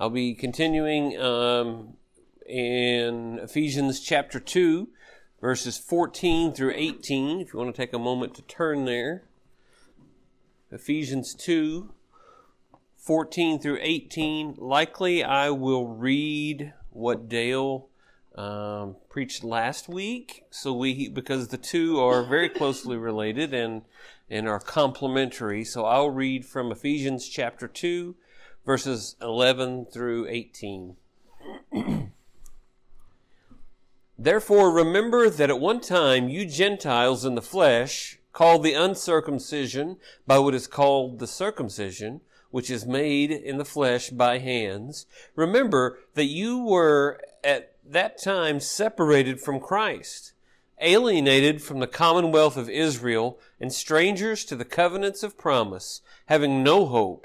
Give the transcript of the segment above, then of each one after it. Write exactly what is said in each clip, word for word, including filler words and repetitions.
I'll be continuing um, in Ephesians chapter two, verses fourteen through eighteen, if you want to take a moment to turn there. Ephesians two, fourteen through eighteen. Likely I will read what Dale um, preached last week, so we because the two are very closely related and, and are complementary. So I'll read from Ephesians chapter two, verses eleven through eighteen. Therefore, remember that at one time you Gentiles in the flesh, called the uncircumcision by what is called the circumcision, which is made in the flesh by hands. Remember that you were at that time separated from Christ, alienated from the commonwealth of Israel, and strangers to the covenants of promise, having no hope,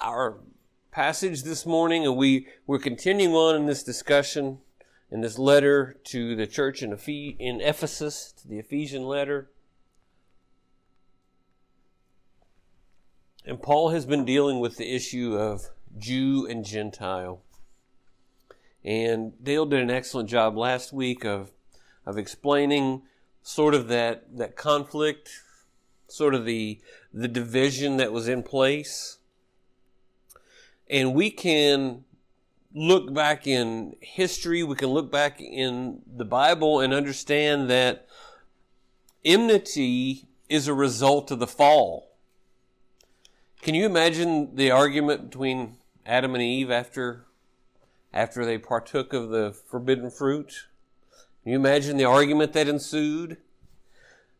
our passage this morning, and we, we're continuing on in this discussion, in this letter to the church in, Ephes- in Ephesus, to the Ephesian letter. And Paul has been dealing with the issue of Jew and Gentile. And Dale did an excellent job last week of of explaining sort of that, that conflict, sort of the the division that was in place. And we can look back in history, we can look back in the Bible and understand that enmity is a result of the fall. Can you imagine the argument between Adam and Eve after, after they partook of the forbidden fruit? Can you imagine the argument that ensued?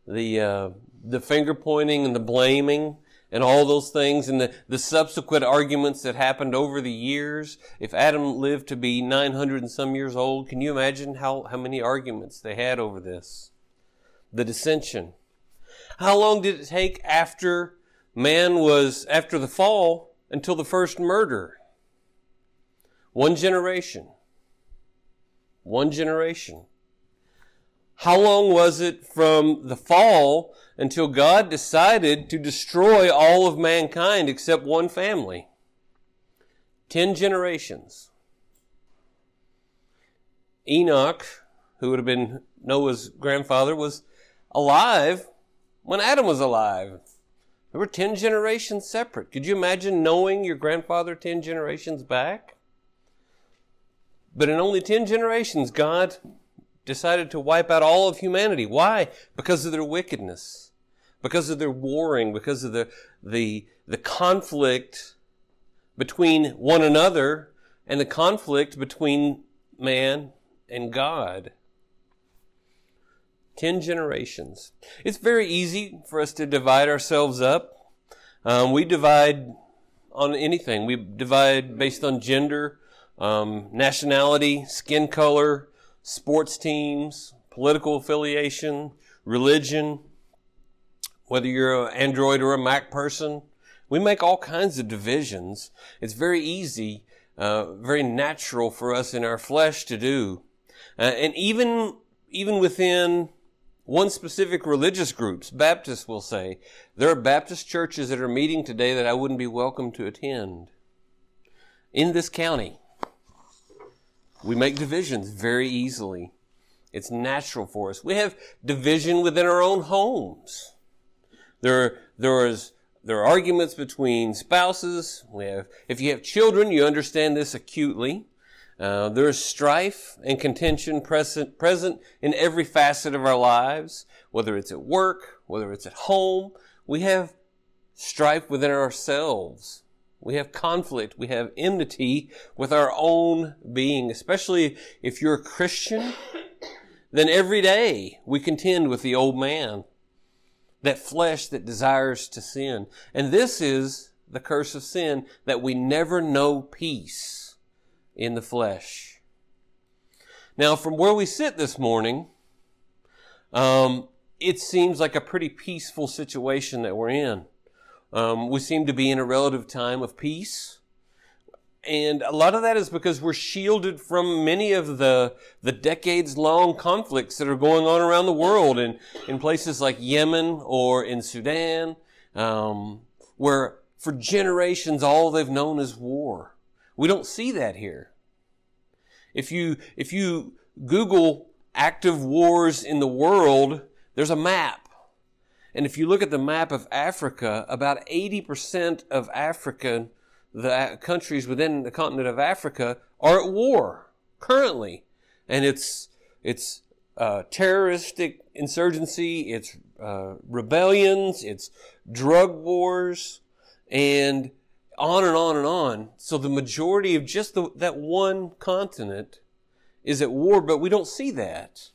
The, uh, the finger pointing and the blaming, and all those things, and the, the subsequent arguments that happened over the years. If Adam lived to be nine hundred and some years old, can you imagine how, how many arguments they had over this? The dissension. How long did it take after man was, after the fall, until the first murder? One generation. One generation. How long was it from the fall until God decided to destroy all of mankind except one family? Ten generations. Enoch, who would have been Noah's grandfather, was alive when Adam was alive. There were ten generations separate. Could you imagine knowing your grandfather ten generations back? But in only ten generations, God decided to wipe out all of humanity. Why? Because of their wickedness, because of their warring, because of the the the conflict between one another and the conflict between man and God. Ten generations. It's very easy for us to divide ourselves up. Um, we divide on anything. We divide based on gender, um, nationality, skin color, sports teams, political affiliation, religion, whether you're an Android or a Mac person. We make all kinds of divisions. It's very easy, uh, very natural for us in our flesh to do. Uh, and even, even within one specific religious groups, Baptists will say, there are Baptist churches that are meeting today that I wouldn't be welcome to attend in this county. We make divisions very easily. It's natural for us. We have division within our own homes. There, there is There are arguments between spouses. We have, if you have children, you understand this acutely. Uh, there is strife and contention present, present in every facet of our lives, whether it's at work, whether it's at home. We have strife within ourselves. We have conflict. We have enmity with our own being, especially if you're a Christian. Then every day we contend with the old man, that flesh that desires to sin. And this is the curse of sin, that we never know peace in the flesh. Now, from where we sit this morning, um, it seems like a pretty peaceful situation that we're in. Um, we seem to be in a relative time of peace. And a lot of that is because we're shielded from many of the the decades-long conflicts that are going on around the world, and in places like Yemen or in Sudan, um, where for generations all they've known is war. We don't see that here. If you if you Google active wars in the world, there's a map. And if you look at the map of Africa, about eighty percent of African the countries within the continent of Africa are at war currently. And it's it's uh, terroristic insurgency, it's uh, rebellions, it's drug wars, and on and on and on. So the majority of just the, that one continent is at war, but we don't see that.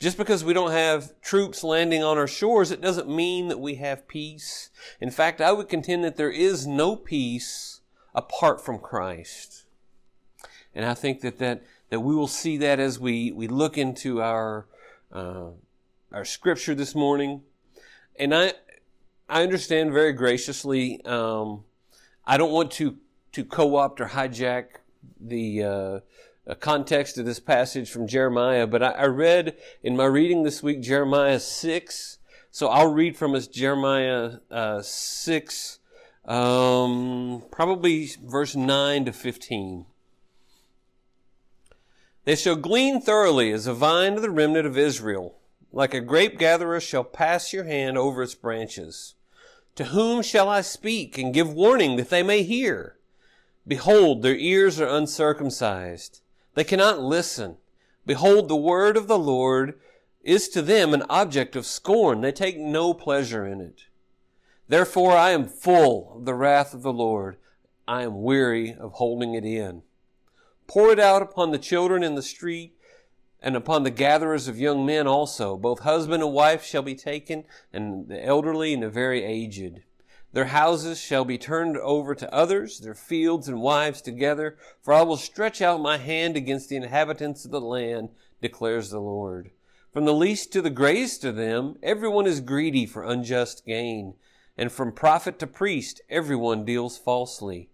Just because we don't have troops landing on our shores, it doesn't mean that we have peace. In fact, I would contend that there is no peace apart from Christ. And I think that that, that we will see that as we, we look into our uh, our scripture this morning. And I I understand very graciously, um, I don't want to, to co-opt or hijack the... Uh, A context of this passage from Jeremiah, but I, I read in my reading this week Jeremiah six, so I'll read from us Jeremiah uh, six, um, probably verse nine to fifteen. They shall glean thoroughly as a vine to the remnant of Israel, like a grape gatherer shall pass your hand over its branches. To whom shall I speak and give warning that they may hear? Behold, their ears are uncircumcised. They cannot listen. Behold, the word of the Lord is to them an object of scorn. They take no pleasure in it. Therefore, I am full of the wrath of the Lord. I am weary of holding it in. Pour it out upon the children in the street and upon the gatherers of young men also. Both husband and wife shall be taken, and the elderly and the very aged. Their houses shall be turned over to others, their fields and wives together, for I will stretch out my hand against the inhabitants of the land, declares the Lord. From the least to the greatest of them, everyone is greedy for unjust gain, and from prophet to priest, everyone deals falsely.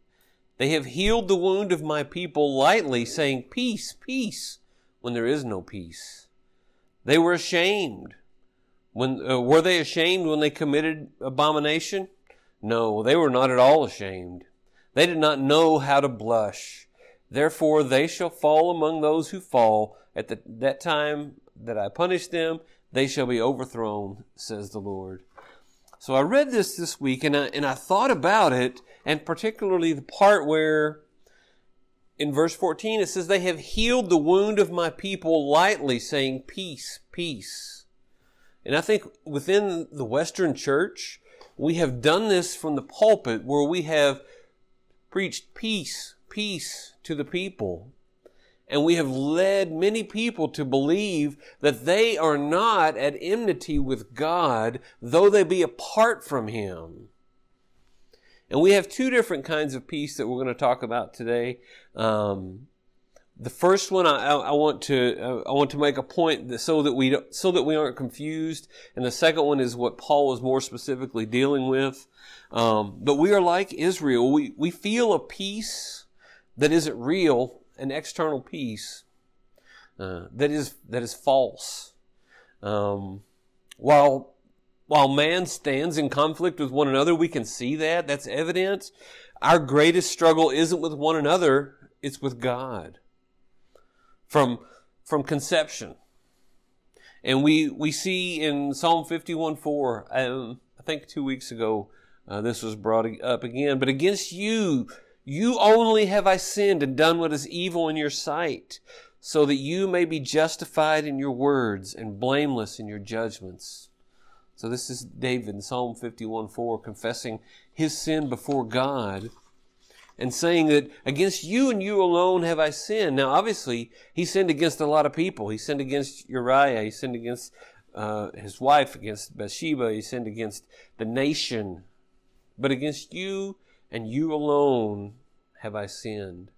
They have healed the wound of my people lightly, saying, peace, peace, when there is no peace. They were ashamed. When, uh, were they ashamed when they committed abomination? No, they were not at all ashamed. They did not know how to blush. Therefore, they shall fall among those who fall. At the, that time that I punish them, they shall be overthrown, says the Lord. So I read this this week, and I, and I thought about it, and particularly the part where in verse fourteen, it says, they have healed the wound of my people lightly, saying, peace, peace. And I think within the Western church, we have done this from the pulpit, where we have preached peace, peace to the people. And we have led many people to believe that they are not at enmity with God, though they be apart from Him. And we have two different kinds of peace that we're going to talk about today. Um, the first one, I, I want to I want to make a point that so that we don't, so that we aren't confused, and the second one is what Paul was more specifically dealing with. Um, but we are like Israel; we we feel a peace that isn't real, an external peace uh, that is that is false. Um, while while man stands in conflict with one another, we can see that that's evident. Our greatest struggle isn't with one another; it's with God. From from conception. And we, we see in Psalm fifty-one four, um, I think two weeks ago, Uh, this was brought up again. But against you, you only have I sinned and done what is evil in your sight, so that you may be justified in your words and blameless in your judgments. So this is David in Psalm fifty-one four confessing his sin before God and saying that against you and you alone have I sinned. Now, obviously, he sinned against a lot of people. He sinned against Uriah. He sinned against uh, his wife, against Bathsheba. He sinned against the nation. But against you and you alone have I sinned.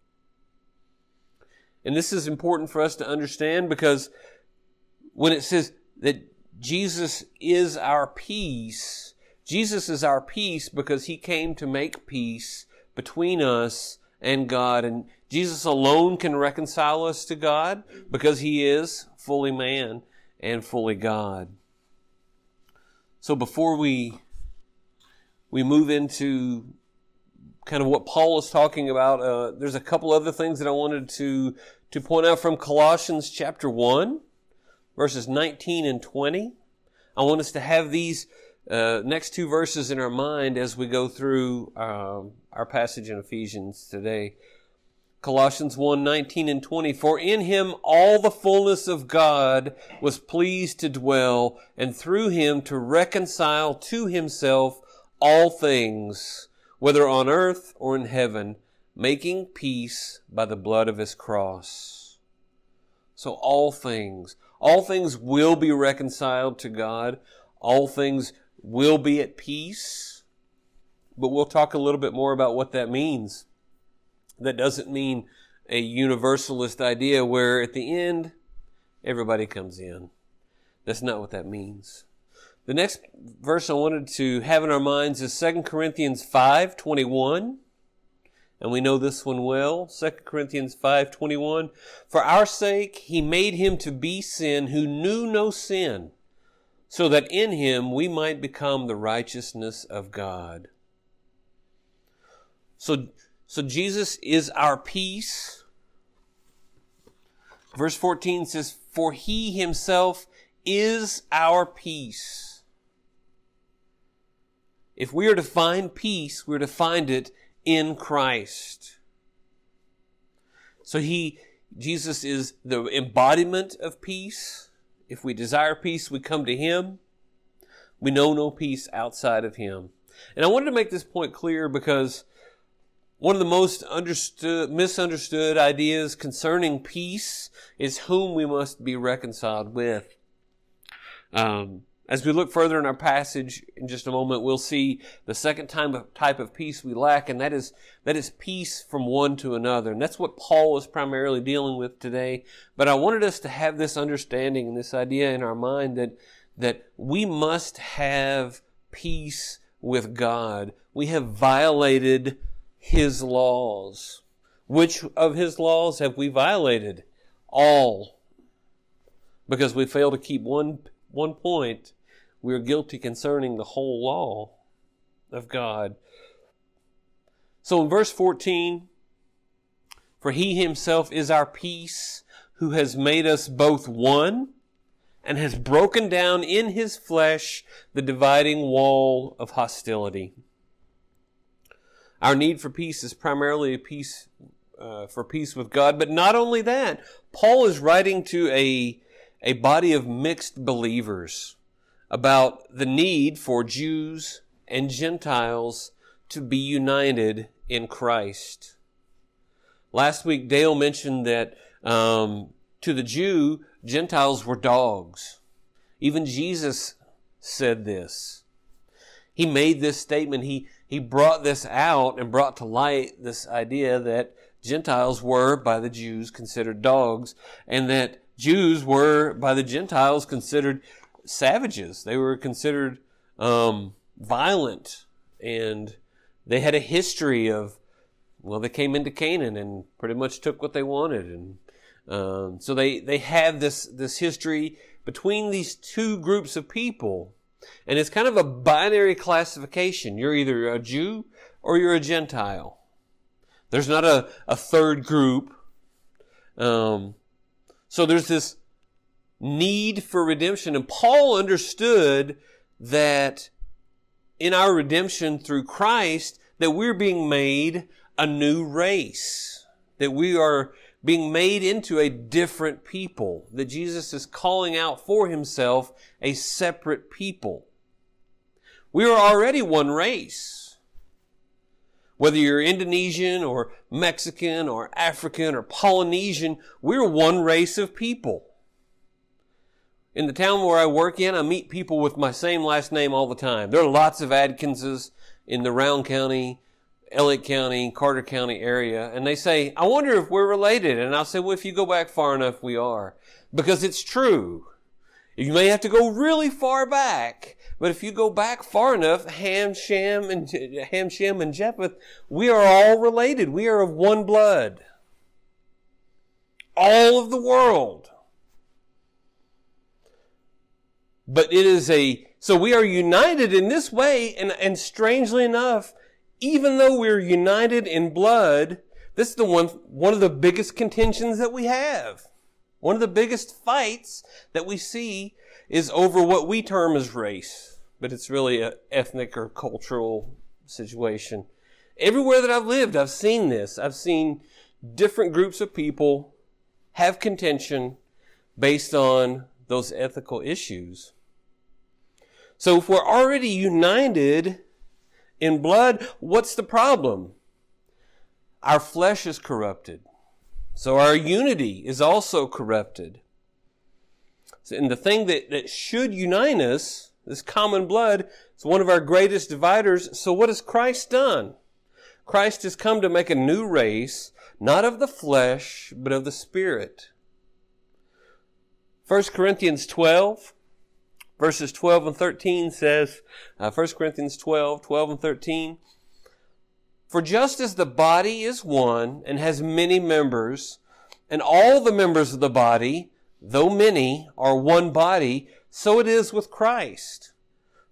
And this is important for us to understand, because when it says that Jesus is our peace, Jesus is our peace because he came to make peace between us and God. And Jesus alone can reconcile us to God because he is fully man and fully God. So before we we move into kind of what Paul is talking about, uh, there's a couple other things that I wanted to, to point out from Colossians chapter one, verses nineteen and twenty. I want us to have these uh, next two verses in our mind as we go through um, our passage in Ephesians today. Colossians one, nineteen and twenty. For in him all the fullness of God was pleased to dwell, and through him to reconcile to himself all things, whether on earth or in heaven, making peace by the blood of his cross. So all things, all things will be reconciled to God. All things will be at peace. But we'll talk a little bit more about what that means. That doesn't mean a universalist idea where at the end, everybody comes in. That's not what that means. The next verse I wanted to have in our minds is Second Corinthians five twenty-one. And we know this one well. Second Corinthians five twenty-one. For our sake he made him to be sin who knew no sin, so that in him we might become the righteousness of God. So, so Jesus is our peace. Verse fourteen says, for he himself is our peace. If we are to find peace, we're to find it in Christ. So he, Jesus is the embodiment of peace. If we desire peace, we come to him. We know no peace outside of him. And I wanted to make this point clear because one of the most understood, misunderstood ideas concerning peace is whom we must be reconciled with. Um... As we look further in our passage in just a moment, we'll see the second type of peace we lack, and that is that is peace from one to another. And that's what Paul is primarily dealing with today. But I wanted us to have this understanding and this idea in our mind that that we must have peace with God. We have violated his laws. Which of his laws have we violated? All. Because we fail to keep one one point. We are guilty concerning the whole law of God. So in verse fourteen, for he himself is our peace, who has made us both one, and has broken down in his flesh the dividing wall of hostility. Our need for peace is primarily a peace uh, for peace with God, but not only that, Paul is writing to a a body of mixed believers about the need for Jews and Gentiles to be united in Christ. Last week, Dale mentioned that um, to the Jew, Gentiles were dogs. Even Jesus said this. He made this statement. He, he brought this out and brought to light this idea that Gentiles were, by the Jews, considered dogs, and that Jews were, by the Gentiles, considered savages. They were considered um, violent, and they had a history of, well, they came into Canaan and pretty much took what they wanted. And um, so they, they have this, this history between these two groups of people, and it's kind of a binary classification. You're either a Jew or you're a Gentile. There's not a, a third group. Um So there's this need for redemption. And Paul understood that in our redemption through Christ that we're being made a new race, that we are being made into a different people, that Jesus is calling out for himself a separate people. We are already one race. Whether you're Indonesian or Mexican or African or Polynesian, we're one race of people. In the town where I work in, I meet people with my same last name all the time. There are lots of Adkinses in the Round County, Ellet County, Carter County area, and they say, I wonder if we're related. And I'll say, well, if you go back far enough, we are. Because it's true. You may have to go really far back, but if you go back far enough, Ham, Shem, and, Je- Ham, Shem, and Japheth, we are all related. We are of one blood. All of the world. But it is a, so we are united in this way, and, and strangely enough, even though we're united in blood, this is the one, one of the biggest contentions that we have. One of the biggest fights that we see is over what we term as race, but it's really an ethnic or cultural situation. Everywhere that I've lived, I've seen this. I've seen different groups of people have contention based on those ethical issues. So if we're already united in blood, what's the problem? Our flesh is corrupted. So our unity is also corrupted. And the thing that, that should unite us, this common blood, is one of our greatest dividers. So what has Christ done? Christ has come to make a new race, not of the flesh, but of the Spirit. First Corinthians twelve verses twelve and thirteen says, uh, First Corinthians twelve, twelve and thirteen, for just as the body is one and has many members, and all the members of the body, though many, are one body, so it is with Christ.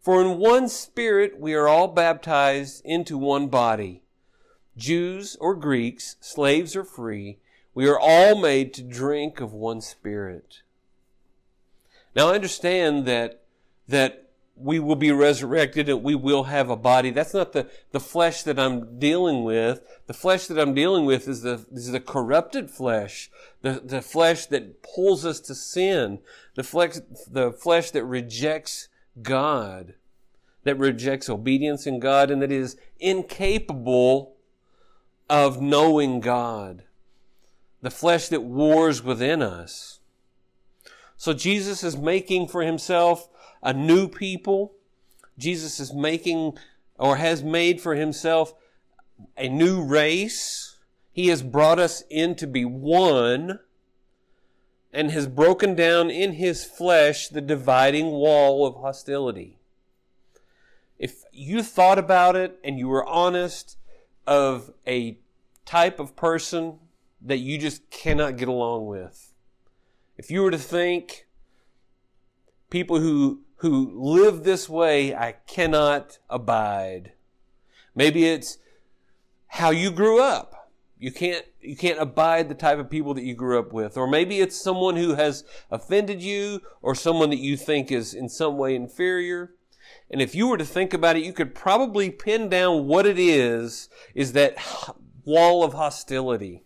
For in one Spirit we are all baptized into one body. Jews or Greeks, slaves or free, we are all made to drink of one Spirit. Now, I understand that that we will be resurrected and we will have a body. That's not the, the flesh that I'm dealing with. The flesh that I'm dealing with is the, is the corrupted flesh, the, the flesh that pulls us to sin, the flesh, the flesh that rejects God, that rejects obedience in God, and that is incapable of knowing God, the flesh that wars within us. So Jesus is making for himself a new people. Jesus is making or has made for himself a new race. He has brought us in to be one and has broken down in his flesh the dividing wall of hostility. If you thought about it and you were honest of a type of person that you just cannot get along with, if you were to think, people who who live this way, I cannot abide. Maybe it's how you grew up. You can't you can't abide the type of people that you grew up with. Or maybe it's someone who has offended you or someone that you think is in some way inferior. And if you were to think about it, you could probably pin down what it is, is that wall of hostility.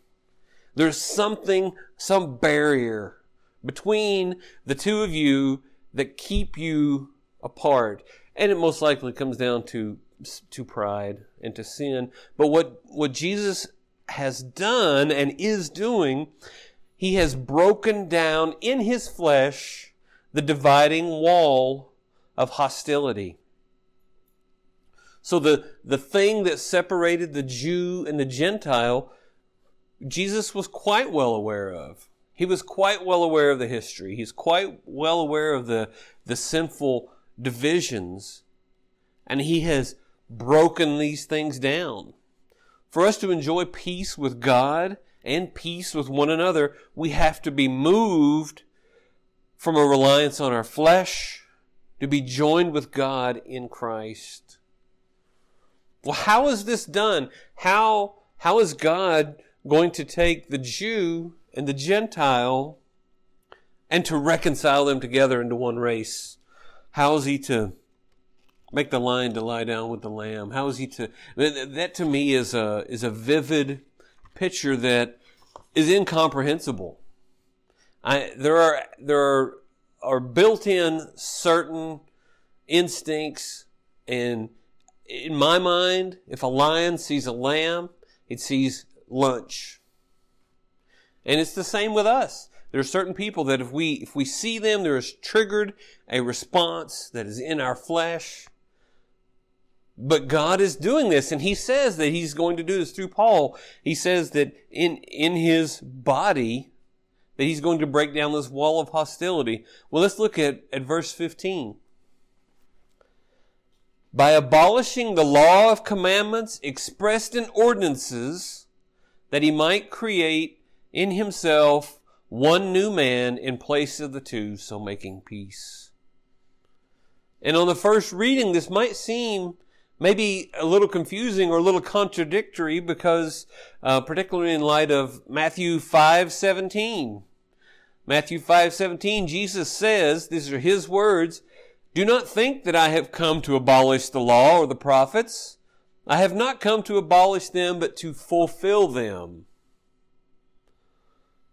There's something, some barrier between the two of you that keep you apart. And it most likely comes down to to pride and to sin. But what, what Jesus has done and is doing, he has broken down in his flesh the dividing wall of hostility. So the, the thing that separated the Jew and the Gentile, Jesus was quite well aware of. He was quite well aware of the history. He's quite well aware of the, the sinful divisions. And he has broken these things down. For us to enjoy peace with God and peace with one another, we have to be moved from a reliance on our flesh to be joined with God in Christ. Well, how is this done? How, how is God going to take the Jew and the Gentile and to reconcile them together into one race? How is he to Make the lion to lie down with the lamb. How is he to... That to me is a, is a vivid picture that is incomprehensible. I, there are, there are, are built-in certain instincts, and in my mind, if a lion sees a lamb, it sees lunch. And it's the same with us. There are certain people that if we if we see them, there is triggered a response that is in our flesh. But God is doing this, and He says that He's going to do this through Paul. He says that in in His body, that He's going to break down this wall of hostility. Well, let's look at, at verse fifteen. By abolishing the law of commandments expressed in ordinances, that He might create in Himself one new man in place of the two, so making peace. And on the first reading, this might seem maybe a little confusing or a little contradictory because, uh, particularly in light of Matthew five seventeen. Matthew five seventeen, Jesus says, these are His words, "Do not think that I have come to abolish the law or the prophets. I have not come to abolish them, but to fulfill them."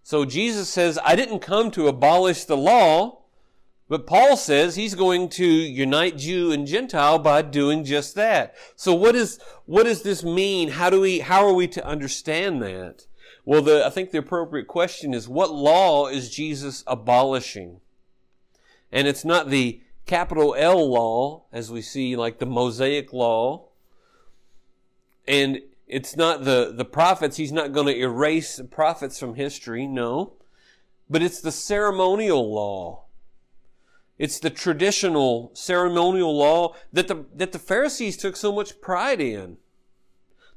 So Jesus says, I didn't come to abolish the law, but Paul says he's going to unite Jew and Gentile by doing just that. So what is, what does this mean? How do we, how are we to understand that? Well, the, I think the appropriate question is, what law is Jesus abolishing? And it's not the capital L law, as we see, like the Mosaic law. And it's not the, the prophets. He's not going to erase the prophets from history, no. But it's the ceremonial law. It's the traditional ceremonial law that the, that the Pharisees took so much pride in,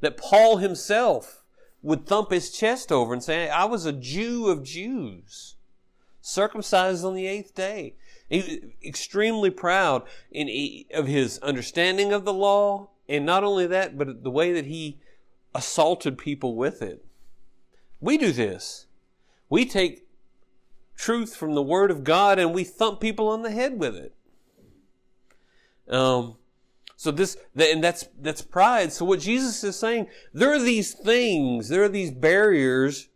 that Paul himself would thump his chest over and say, I was a Jew of Jews, circumcised on the eighth day. He, extremely proud in of his understanding of the law, and not only that, but the way that he assaulted people with it. We do this. We take truth from the Word of God and we thump people on the head with it. Um, so this, and that's, that's pride. So what Jesus is saying, there are these things, there are these barriers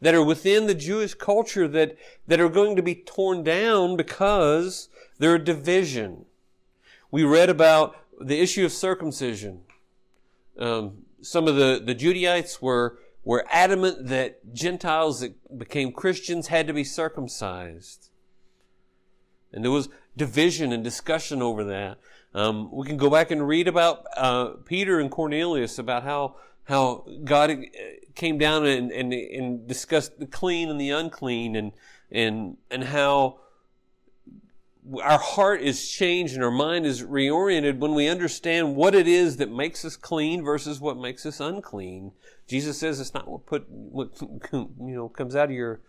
that are within the Jewish culture that, that are going to be torn down because there are division. We read about the issue of circumcision. Um, Some of the, the Judaites were, were adamant that Gentiles that became Christians had to be circumcised. And there was division and discussion over that. Um, we can go back and read about uh, Peter and Cornelius, about how, how God came down and, and, and discussed the clean and the unclean, and, and, and how our heart is changed and our mind is reoriented when we understand what it is that makes us clean versus what makes us unclean. Jesus says it's not what put what you know comes out of your,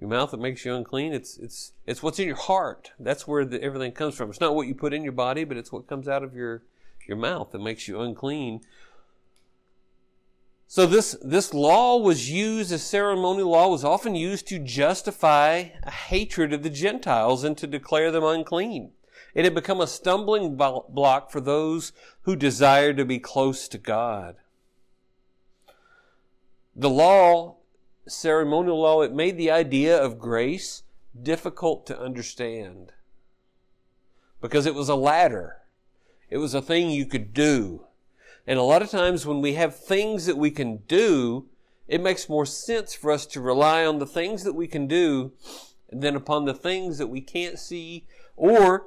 your mouth that makes you unclean. It's it's it's what's in your heart. That's where the, everything comes from. It's not what you put in your body, but it's what comes out of your your mouth that makes you unclean. So this this law was used, as ceremonial law was often used to justify a hatred of the Gentiles and to declare them unclean. It had become a stumbling block for those who desired to be close to God. The law, ceremonial law, it made the idea of grace difficult to understand because it was a ladder. It was a thing you could do. And a lot of times when we have things that we can do, it makes more sense for us to rely on the things that we can do than upon the things that we can't see, or,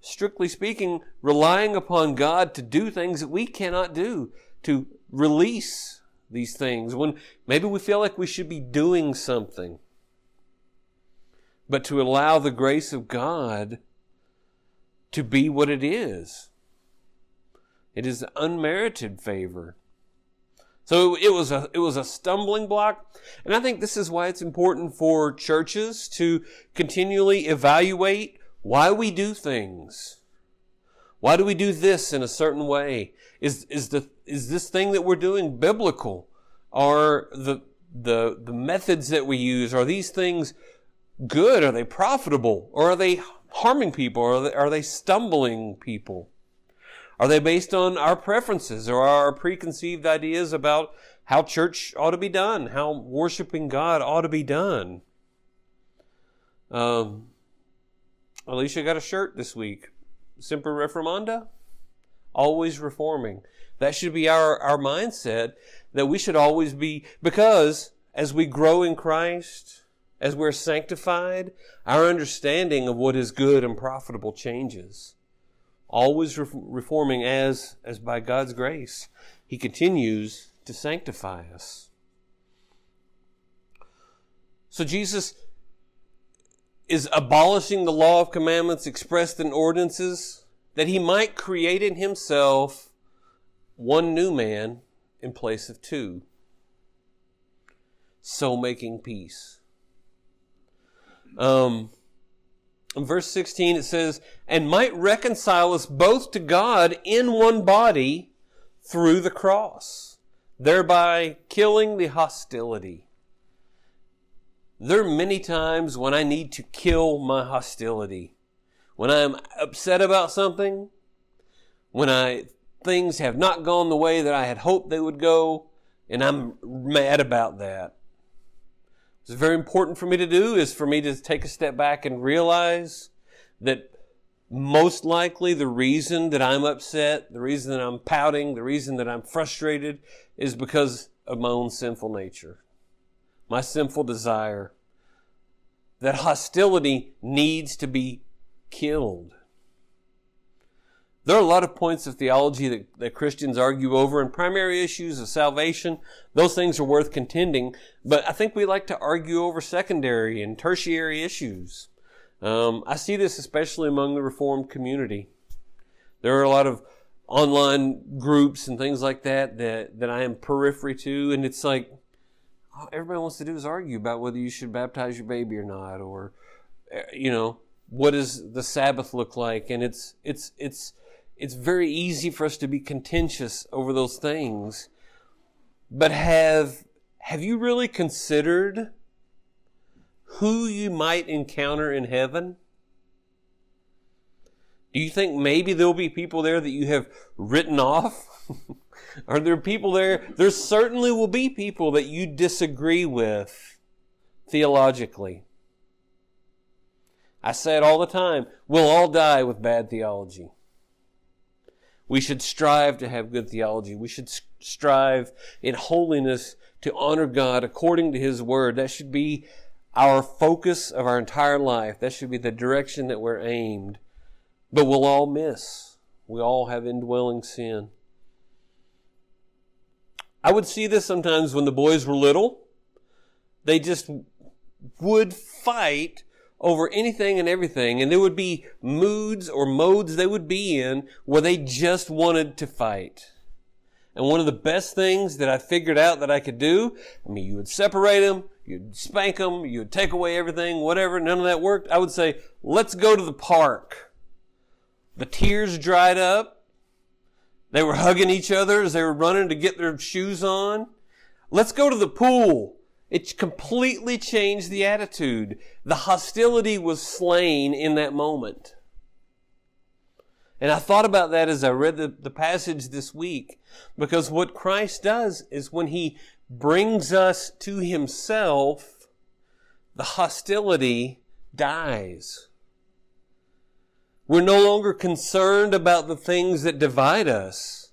strictly speaking, relying upon God to do things that we cannot do, to release these things when maybe we feel like we should be doing something. But to allow the grace of God to be what it is. It is unmerited favor. So it was a, it was a stumbling block. And I think this is why it's important for churches to continually evaluate why we do things. Why do we do this in a certain way? Is, is the, is this thing that we're doing biblical? Are the, the, the methods that we use, are these things good? Are they profitable? Or are they harming people? Are they, are they stumbling people? Are they based on our preferences or our preconceived ideas about how church ought to be done, how worshiping God ought to be done? Um, Alicia got a shirt this week. Semper Reformanda, always reforming. That should be our, our mindset, that we should always be, because as we grow in Christ, as we're sanctified, our understanding of what is good and profitable changes. Always re- reforming as, as by God's grace, He continues to sanctify us. So Jesus is abolishing the law of commandments expressed in ordinances, that He might create in Himself one new man in place of two, so making peace. Um, in verse sixteen it says, and might reconcile us both to God in one body through the cross, thereby killing the hostility. There are many times when I need to kill my hostility. When I'm upset about something, when I things have not gone the way that I had hoped they would go, and I'm mad about that. What's very important for me to do is for me to take a step back and realize that most likely the reason that I'm upset, the reason that I'm pouting, the reason that I'm frustrated is because of my own sinful nature, my sinful desire. That hostility needs to be killed. There are a lot of points of theology that, that Christians argue over, and primary issues of salvation, those things are worth contending, but I think we like to argue over secondary and tertiary issues. Um, I see this especially among the Reformed community. There are a lot of online groups and things like that that, that I am periphery to, and it's like, all everybody wants to do is argue about whether you should baptize your baby or not, or, you know, what does the Sabbath look like? And it's it's it's... It's very easy for us to be contentious over those things. But have have you really considered who you might encounter in heaven? Do you think maybe there'll be people there that you have written off? Are there people there? There certainly will be people that you disagree with theologically. I say it all the time. We'll all die with bad theology. We should strive to have good theology. We should strive in holiness to honor God according to His Word. That should be our focus of our entire life. That should be the direction that we're aimed. But we'll all miss. We all have indwelling sin. I would see this sometimes when the boys were little. They just would fight over anything and everything, and there would be moods or modes they would be in where they just wanted to fight. And one of the best things that I figured out that I could do, I mean, you would separate them, you'd spank them, you'd take away everything, whatever, none of that worked. I would say, let's go to the park. The tears dried up. They were hugging each other as they were running to get their shoes on. Let's go to the pool. It completely changed the attitude. The hostility was slain in that moment. And I thought about that as I read the, the passage this week, because what Christ does is when He brings us to Himself, the hostility dies. We're no longer concerned about the things that divide us.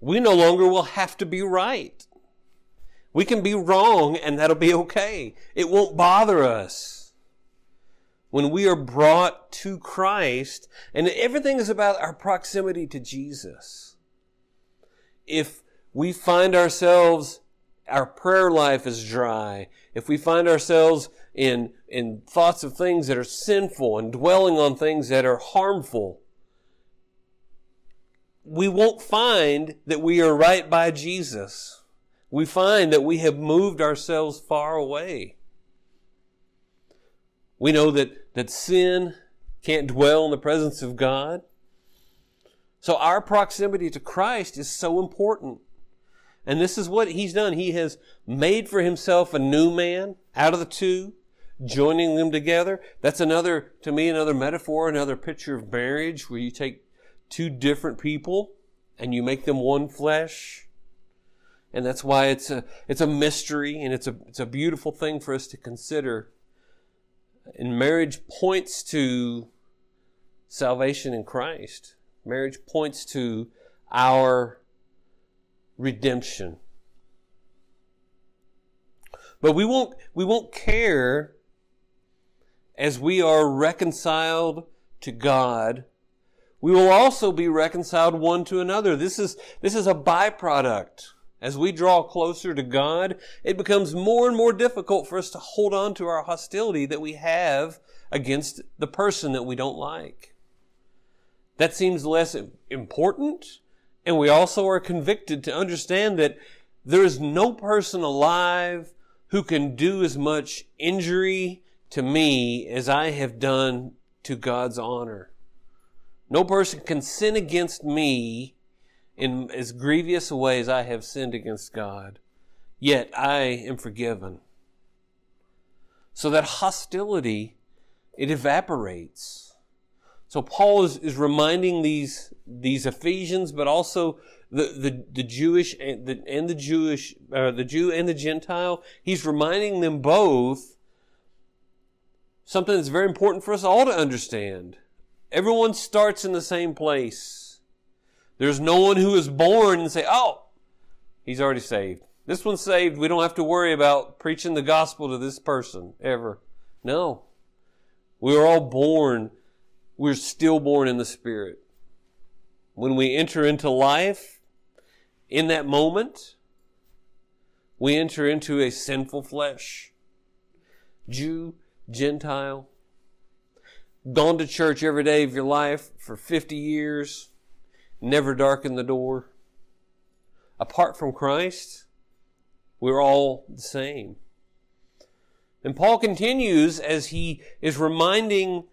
We no longer will have to be right. We can be wrong, and that'll be okay. It won't bother us. When we are brought to Christ, and everything is about our proximity to Jesus. If we find ourselves, our prayer life is dry, if we find ourselves in, in thoughts of things that are sinful and dwelling on things that are harmful, we won't find that we are right by Jesus. We find that we have moved ourselves far away. We know that, that sin can't dwell in the presence of God. So our proximity to Christ is so important. And this is what He's done. He has made for Himself a new man out of the two, joining them together. That's another, to me, another metaphor, another picture of marriage, where you take two different people and you make them one flesh. And that's why it's a it's a mystery, and it's a it's a beautiful thing for us to consider. And marriage points to salvation in Christ. Marriage points to our redemption. But we won't we won't care as we are reconciled to God. We will also be reconciled one to another. This is this is a byproduct. As we draw closer to God, it becomes more and more difficult for us to hold on to our hostility that we have against the person that we don't like. That seems less important, and we also are convicted to understand that there is no person alive who can do as much injury to me as I have done to God's honor. No person can sin against me in as grievous a way as I have sinned against God, yet I am forgiven. So that hostility, it evaporates. So Paul is, is reminding these these Ephesians, but also the the, the Jewish and the, and the Jewish, uh, the Jew and the Gentile. He's reminding them both something that's very important for us all to understand. Everyone starts in the same place. There's no one who is born and say, oh, he's already saved. This one's saved. We don't have to worry about preaching the gospel to this person ever. No. We are all born. We're still born in the Spirit. When we enter into life, in that moment, we enter into a sinful flesh. Jew, Gentile, gone to church every day of your life for fifty years. Never darken the door. Apart from Christ, we're all the same. And Paul continues as he is reminding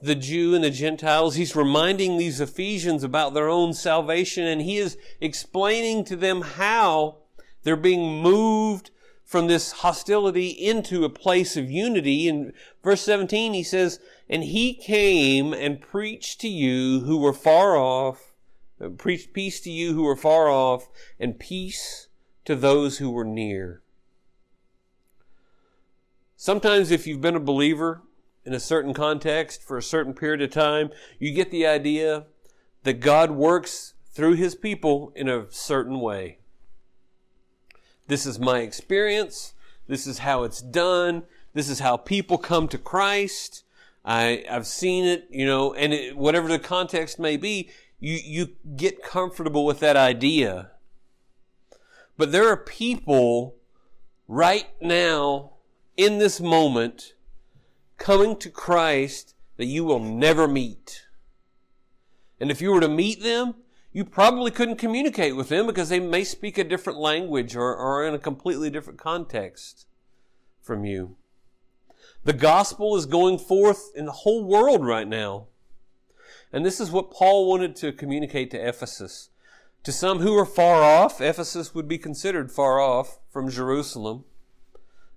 the Jew and the Gentiles, he's reminding these Ephesians about their own salvation, and he is explaining to them how they're being moved from this hostility into a place of unity. In verse seventeen, he says, and he came and preached to you who were far off, preach peace to you who were far off, and peace to those who were near. Sometimes if you've been a believer in a certain context for a certain period of time, you get the idea that God works through His people in a certain way. This is my experience. This is how it's done. This is how people come to Christ. I, I've seen it, you know, and it, whatever the context may be, You, you get comfortable with that idea. But there are people right now in this moment coming to Christ that you will never meet. And if you were to meet them, you probably couldn't communicate with them because they may speak a different language or are in a completely different context from you. The gospel is going forth in the whole world right now. And this is what Paul wanted to communicate to Ephesus. To some who are far off, Ephesus would be considered far off from Jerusalem.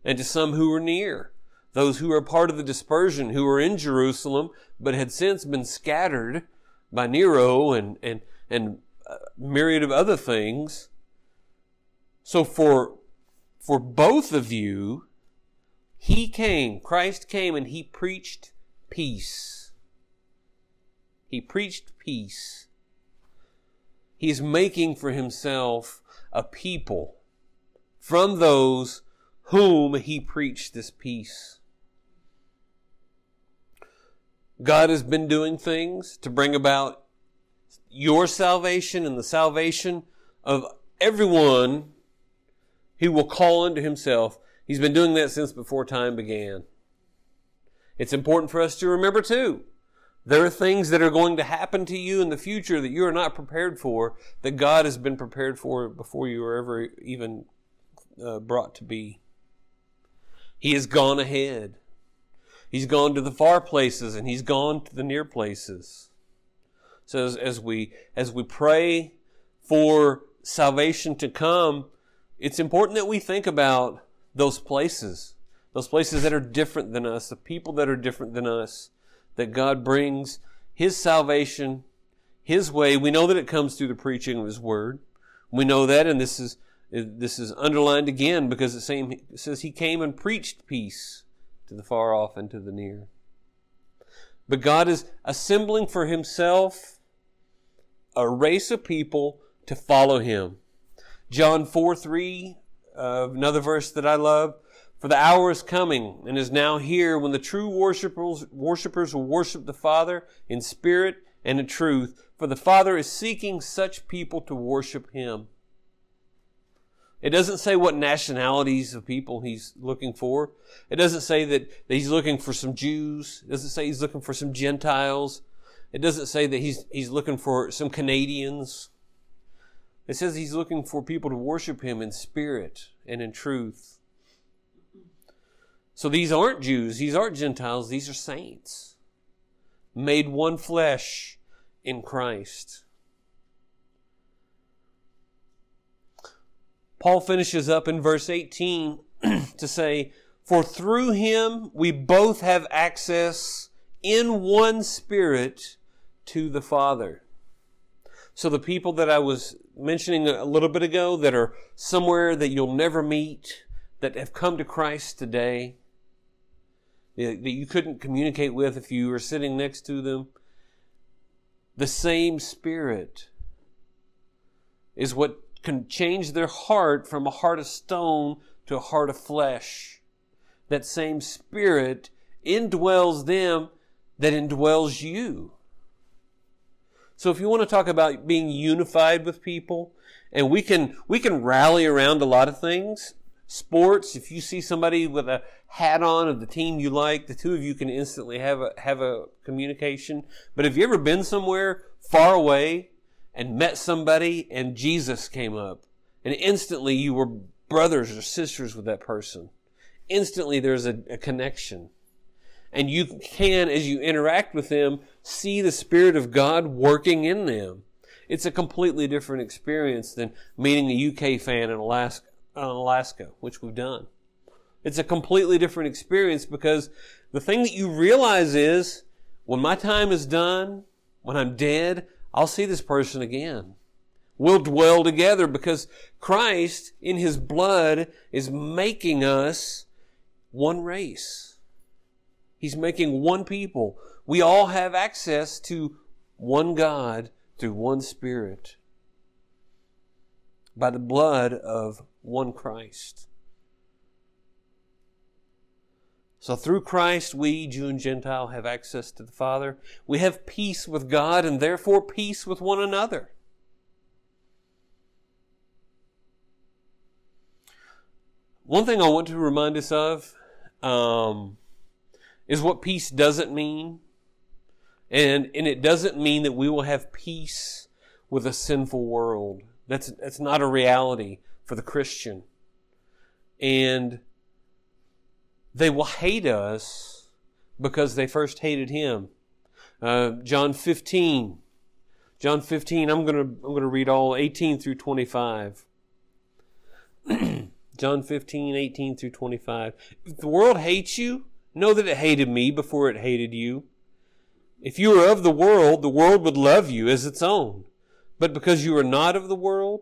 And to some who are near, those who are part of the dispersion, who were in Jerusalem, but had since been scattered by Nero and, and, and a myriad of other things. So for, for both of you, he came, Christ came, and he preached peace. He preached peace. He's making for himself a people from those whom he preached this peace. God has been doing things to bring about your salvation and the salvation of everyone he will call unto himself. He's been doing that since before time began. It's important for us to remember too. There are things that are going to happen to you in the future that you are not prepared for, that God has been prepared for before you were ever even uh, brought to be. He has gone ahead. He's gone to the far places and he's gone to the near places. So as, as we as we pray for salvation to come, it's important that we think about those places, those places that are different than us, the people that are different than us, that God brings His salvation, His way, we know that it comes through the preaching of His Word. We know that, and this is this is underlined again because it, same, it says He came and preached peace to the far off and to the near. But God is assembling for Himself a race of people to follow Him. John four three, uh, another verse that I love. For the hour is coming and is now here when the true worshipers, worshipers will worship the Father in spirit and in truth. For the Father is seeking such people to worship Him. It doesn't say what nationalities of people He's looking for. It doesn't say that He's looking for some Jews. It doesn't say He's looking for some Gentiles. It doesn't say that He's He's looking for some Canadians. It says He's looking for people to worship Him in spirit and in truth. So these aren't Jews. These aren't Gentiles. These are saints. Made one flesh in Christ. Paul finishes up in verse eighteen to say, for through Him we both have access in one Spirit to the Father. So the people that I was mentioning a little bit ago that are somewhere that you'll never meet, that have come to Christ today, that you couldn't communicate with if you were sitting next to them, the same Spirit is what can change their heart from a heart of stone to a heart of flesh. That same Spirit indwells them that indwells you. So if you want to talk about being unified with people, and we can we can rally around a lot of things. Sports, if you see somebody with a hat on of the team you like, the two of you can instantly have a have a communication. But have you ever been somewhere far away and met somebody and Jesus came up, and instantly you were brothers or sisters with that person? Instantly there's a, a connection. And you can, as you interact with them, see the Spirit of God working in them. It's a completely different experience than meeting a U K fan in Alaska, in Alaska, which we've done. It's a completely different experience because the thing that you realize is, when my time is done, when I'm dead, I'll see this person again. We'll dwell together because Christ in His blood is making us one race. He's making one people. We all have access to one God through one Spirit by the blood of one Christ. So through Christ, we, Jew and Gentile, have access to the Father. We have peace with God and therefore peace with one another. One thing I want to remind us of um, is what peace doesn't mean. And, and it doesn't mean that we will have peace with a sinful world. That's, that's not a reality for the Christian. And they will hate us because they first hated Him. Uh, John fifteen. John fifteen, I'm going to I'm going to read all eighteen through twenty-five. John fifteen, eighteen through twenty-five. If the world hates you, know that it hated me before it hated you. If you were of the world, the world would love you as its own. But because you are not of the world,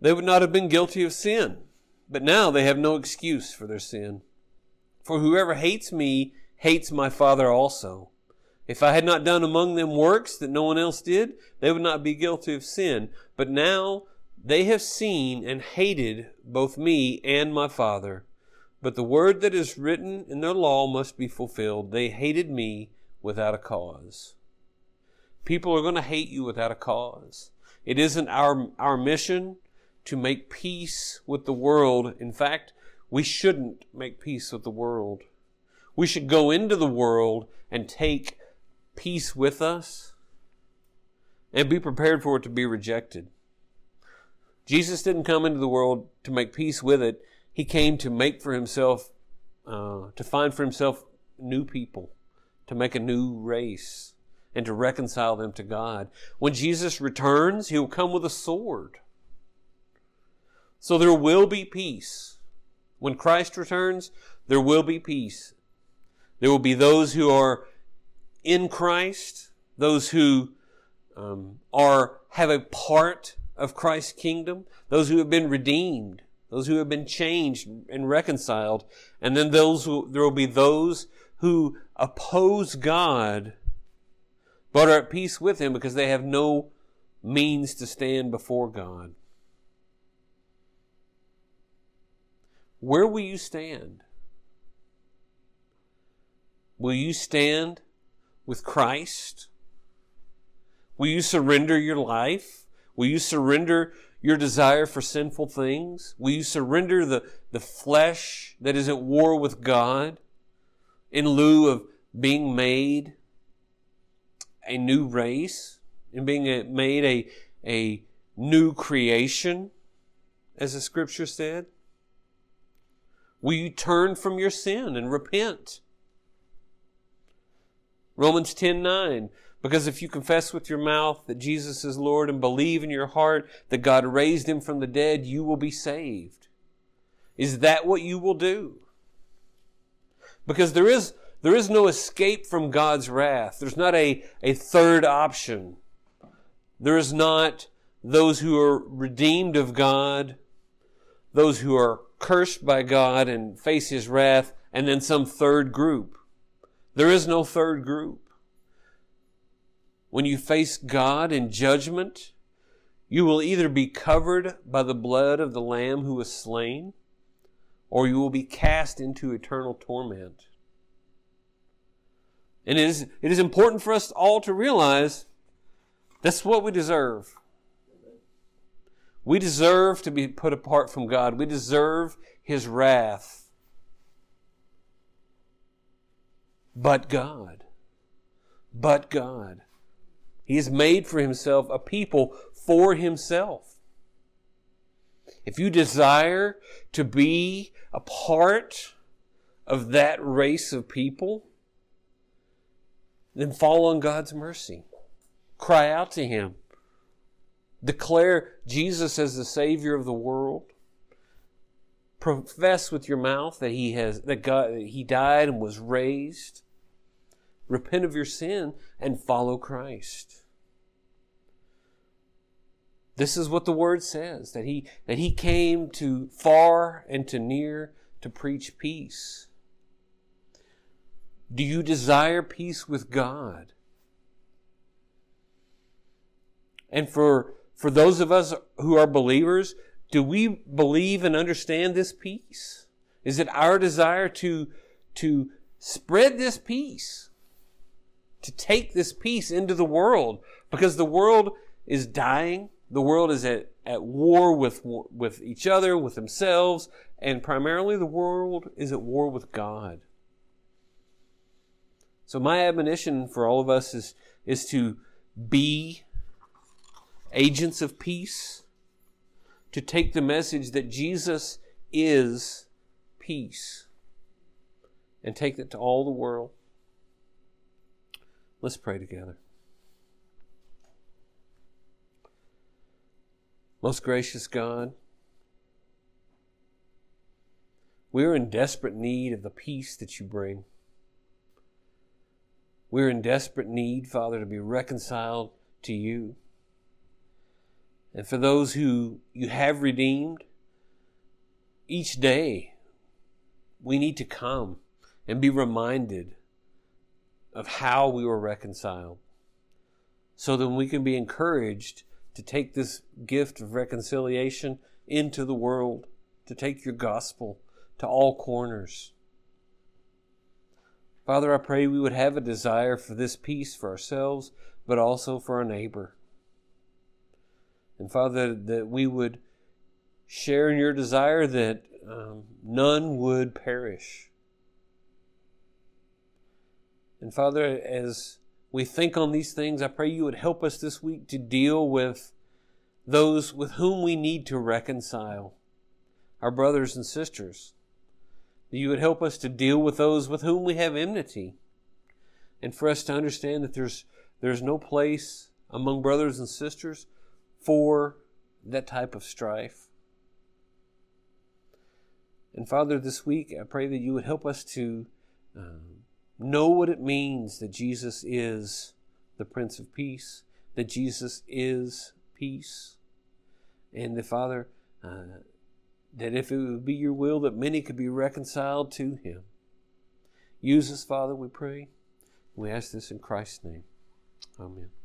they would not have been guilty of sin. But now they have no excuse for their sin. For whoever hates me hates my Father also. If I had not done among them works that no one else did, they would not be guilty of sin. But now they have seen and hated both me and my Father. But the word that is written in their law must be fulfilled. They hated me without a cause. People are going to hate you without a cause. It isn't our, our mission to make peace with the world. In fact, we shouldn't make peace with the world. We should go into the world and take peace with us and be prepared for it to be rejected. Jesus didn't come into the world to make peace with it. He came to make for himself, uh, to find for himself new people, to make a new race, and to reconcile them to God. When Jesus returns, he will come with a sword. So there will be peace. When Christ returns, there will be peace. There will be those who are in Christ, those who um, are have a part of Christ's kingdom, those who have been redeemed, those who have been changed and reconciled, and then those who, there will be those who oppose God but are at peace with him because they have no means to stand before God. Where will you stand? Will you stand with Christ? Will you surrender your life? Will you surrender your desire for sinful things? Will you surrender the, the flesh that is at war with God in lieu of being made a new race and being a, made a, a new creation, as the scripture said? Will you turn from your sin and repent? Romans ten nine, because if you confess with your mouth that Jesus is Lord and believe in your heart that God raised him from the dead, you will be saved. Is that what you will do? Because there is there is no escape from God's wrath. There's not a, a third option. There is not those who are redeemed of God, those who are cursed by God and face his wrath, and then some third group. There is no third group. When you face God in judgment, you will either be covered by the blood of the Lamb who was slain, or you will be cast into eternal torment. And it is, it is important for us all to realize that's what we deserve. We deserve to be put apart from God. We deserve his wrath. But God, but God, he has made for himself a people for himself. If you desire to be a part of that race of people, then fall on God's mercy. Cry out to him. Declare Jesus as the Savior of the world. Profess with your mouth that he has that God that he died and was raised. Repent of your sin and follow Christ. This is what the Word says, that he, that he came to far and to near to preach peace. Do you desire peace with God? And for, for those of us who are believers, do we believe and understand this peace? Is it our desire to, to spread this peace? To take this peace into the world, because the world is dying. The world is at, at war with, with each other, with themselves, and primarily the world is at war with God. So my admonition for all of us is, is to be agents of peace, to take the message that Jesus is peace, and take that to all the world. Let's pray together. Most gracious God, we are in desperate need of the peace that you bring. We are in desperate need, Father, to be reconciled to you. And for those who you have redeemed, each day we need to come and be reminded of how we were reconciled, so that we can be encouraged to take this gift of reconciliation into the world, to take your gospel to all corners. Father, I pray we would have a desire for this peace for ourselves, but also for our neighbor. And Father, that we would share in your desire that um, none would perish. And Father, as we think on these things. I pray you would help us this week to deal with those with whom we need to reconcile, our brothers and sisters. That you would help us to deal with those with whom we have enmity, and for us to understand that there's there's no place among brothers and sisters for that type of strife. And Father, this week I pray that you would help us to um, know what it means that Jesus is the Prince of Peace, that Jesus is peace, and that Father, uh, that if it would be your will, that many could be reconciled to him. Use us, Father, we pray. We ask this in Christ's name. Amen.